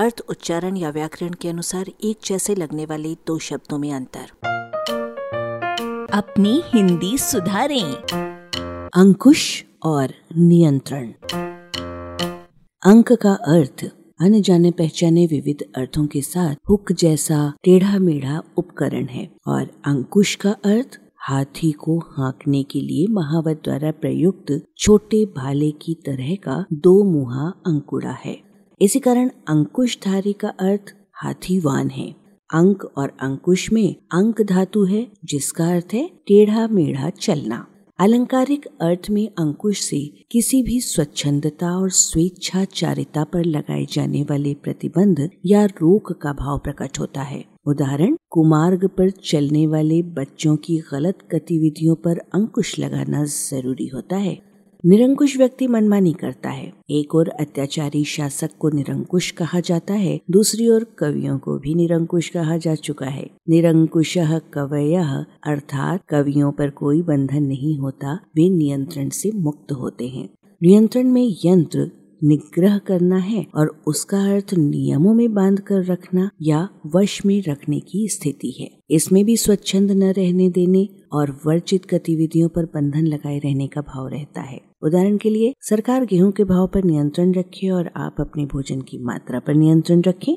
अर्थ, उच्चारण या व्याकरण के अनुसार एक जैसे लगने वाले दो शब्दों में अंतर। अपनी हिंदी सुधारें। अंकुश और नियंत्रण। अंक का अर्थ अन्य जाने पहचाने विविध अर्थों के साथ हुक जैसा टेढ़ा मेढ़ा उपकरण है और अंकुश का अर्थ हाथी को हाँकने के लिए महावत द्वारा प्रयुक्त छोटे भाले की तरह का दो मुहा अंकुड़ा है। इसी कारण अंकुशधारी का अर्थ हाथीवान है। अंक और अंकुश में अंक धातु है जिसका अर्थ है टेढ़ा मेढ़ा चलना। अलंकारिक अर्थ में अंकुश से किसी भी स्वच्छंदता और स्वेच्छाचारिता पर लगाए जाने वाले प्रतिबंध या रोक का भाव प्रकट होता है। उदाहरण, कुमार्ग पर चलने वाले बच्चों की गलत गतिविधियों पर अंकुश लगाना जरूरी होता है। निरंकुश व्यक्ति मनमानी करता है। एक और अत्याचारी शासक को निरंकुश कहा जाता है, दूसरी ओर कवियों को भी निरंकुश कहा जा चुका है। निरंकुशः कवयः अर्थात कवियों पर कोई बंधन नहीं होता, वे नियंत्रण से मुक्त होते हैं। नियंत्रण में यंत्र निग्रह करना है और उसका अर्थ नियमों में बांध कर रखना या वश में रखने की स्थिति है। इसमें भी स्वच्छंद न रहने देने और वर्जित गतिविधियों पर बंधन लगाए रहने का भाव रहता है। उदाहरण के लिए, सरकार गेहूं के भाव पर नियंत्रण रखे और आप अपने भोजन की मात्रा पर नियंत्रण रखें।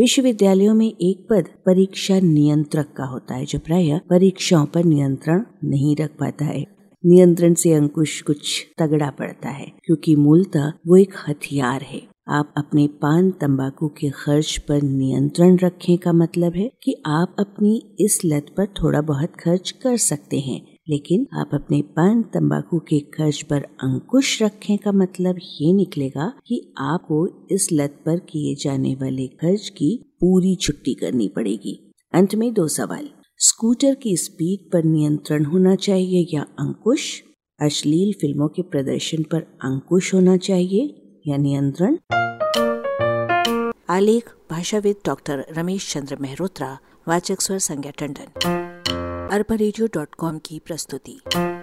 विश्वविद्यालयों में एक पद परीक्षा नियंत्रक का होता है जो प्रायः परीक्षाओं पर नियंत्रण नहीं रख पाता है। नियंत्रण से अंकुश कुछ तगड़ा पड़ता है क्योंकि मूलतः वो एक हथियार है। आप अपने पान तंबाकू के खर्च पर नियंत्रण रखें का मतलब है कि आप अपनी इस लत पर थोड़ा बहुत खर्च कर सकते हैं, लेकिन आप अपने पान तंबाकू के खर्च पर अंकुश रखें का मतलब ये निकलेगा कि आपको इस लत पर किए जाने वाले खर्च की पूरी छुट्टी करनी पड़ेगी। अंत में दो सवाल, स्कूटर की स्पीड पर नियंत्रण होना चाहिए या अंकुश? अश्लील फिल्मों के प्रदर्शन पर अंकुश होना चाहिए या नियंत्रण? आलेख भाषाविद डॉक्टर रमेश चंद्र मेहरोत्रा, वाचक स्वर संज्ञा टंडन। arparadio.com की प्रस्तुति।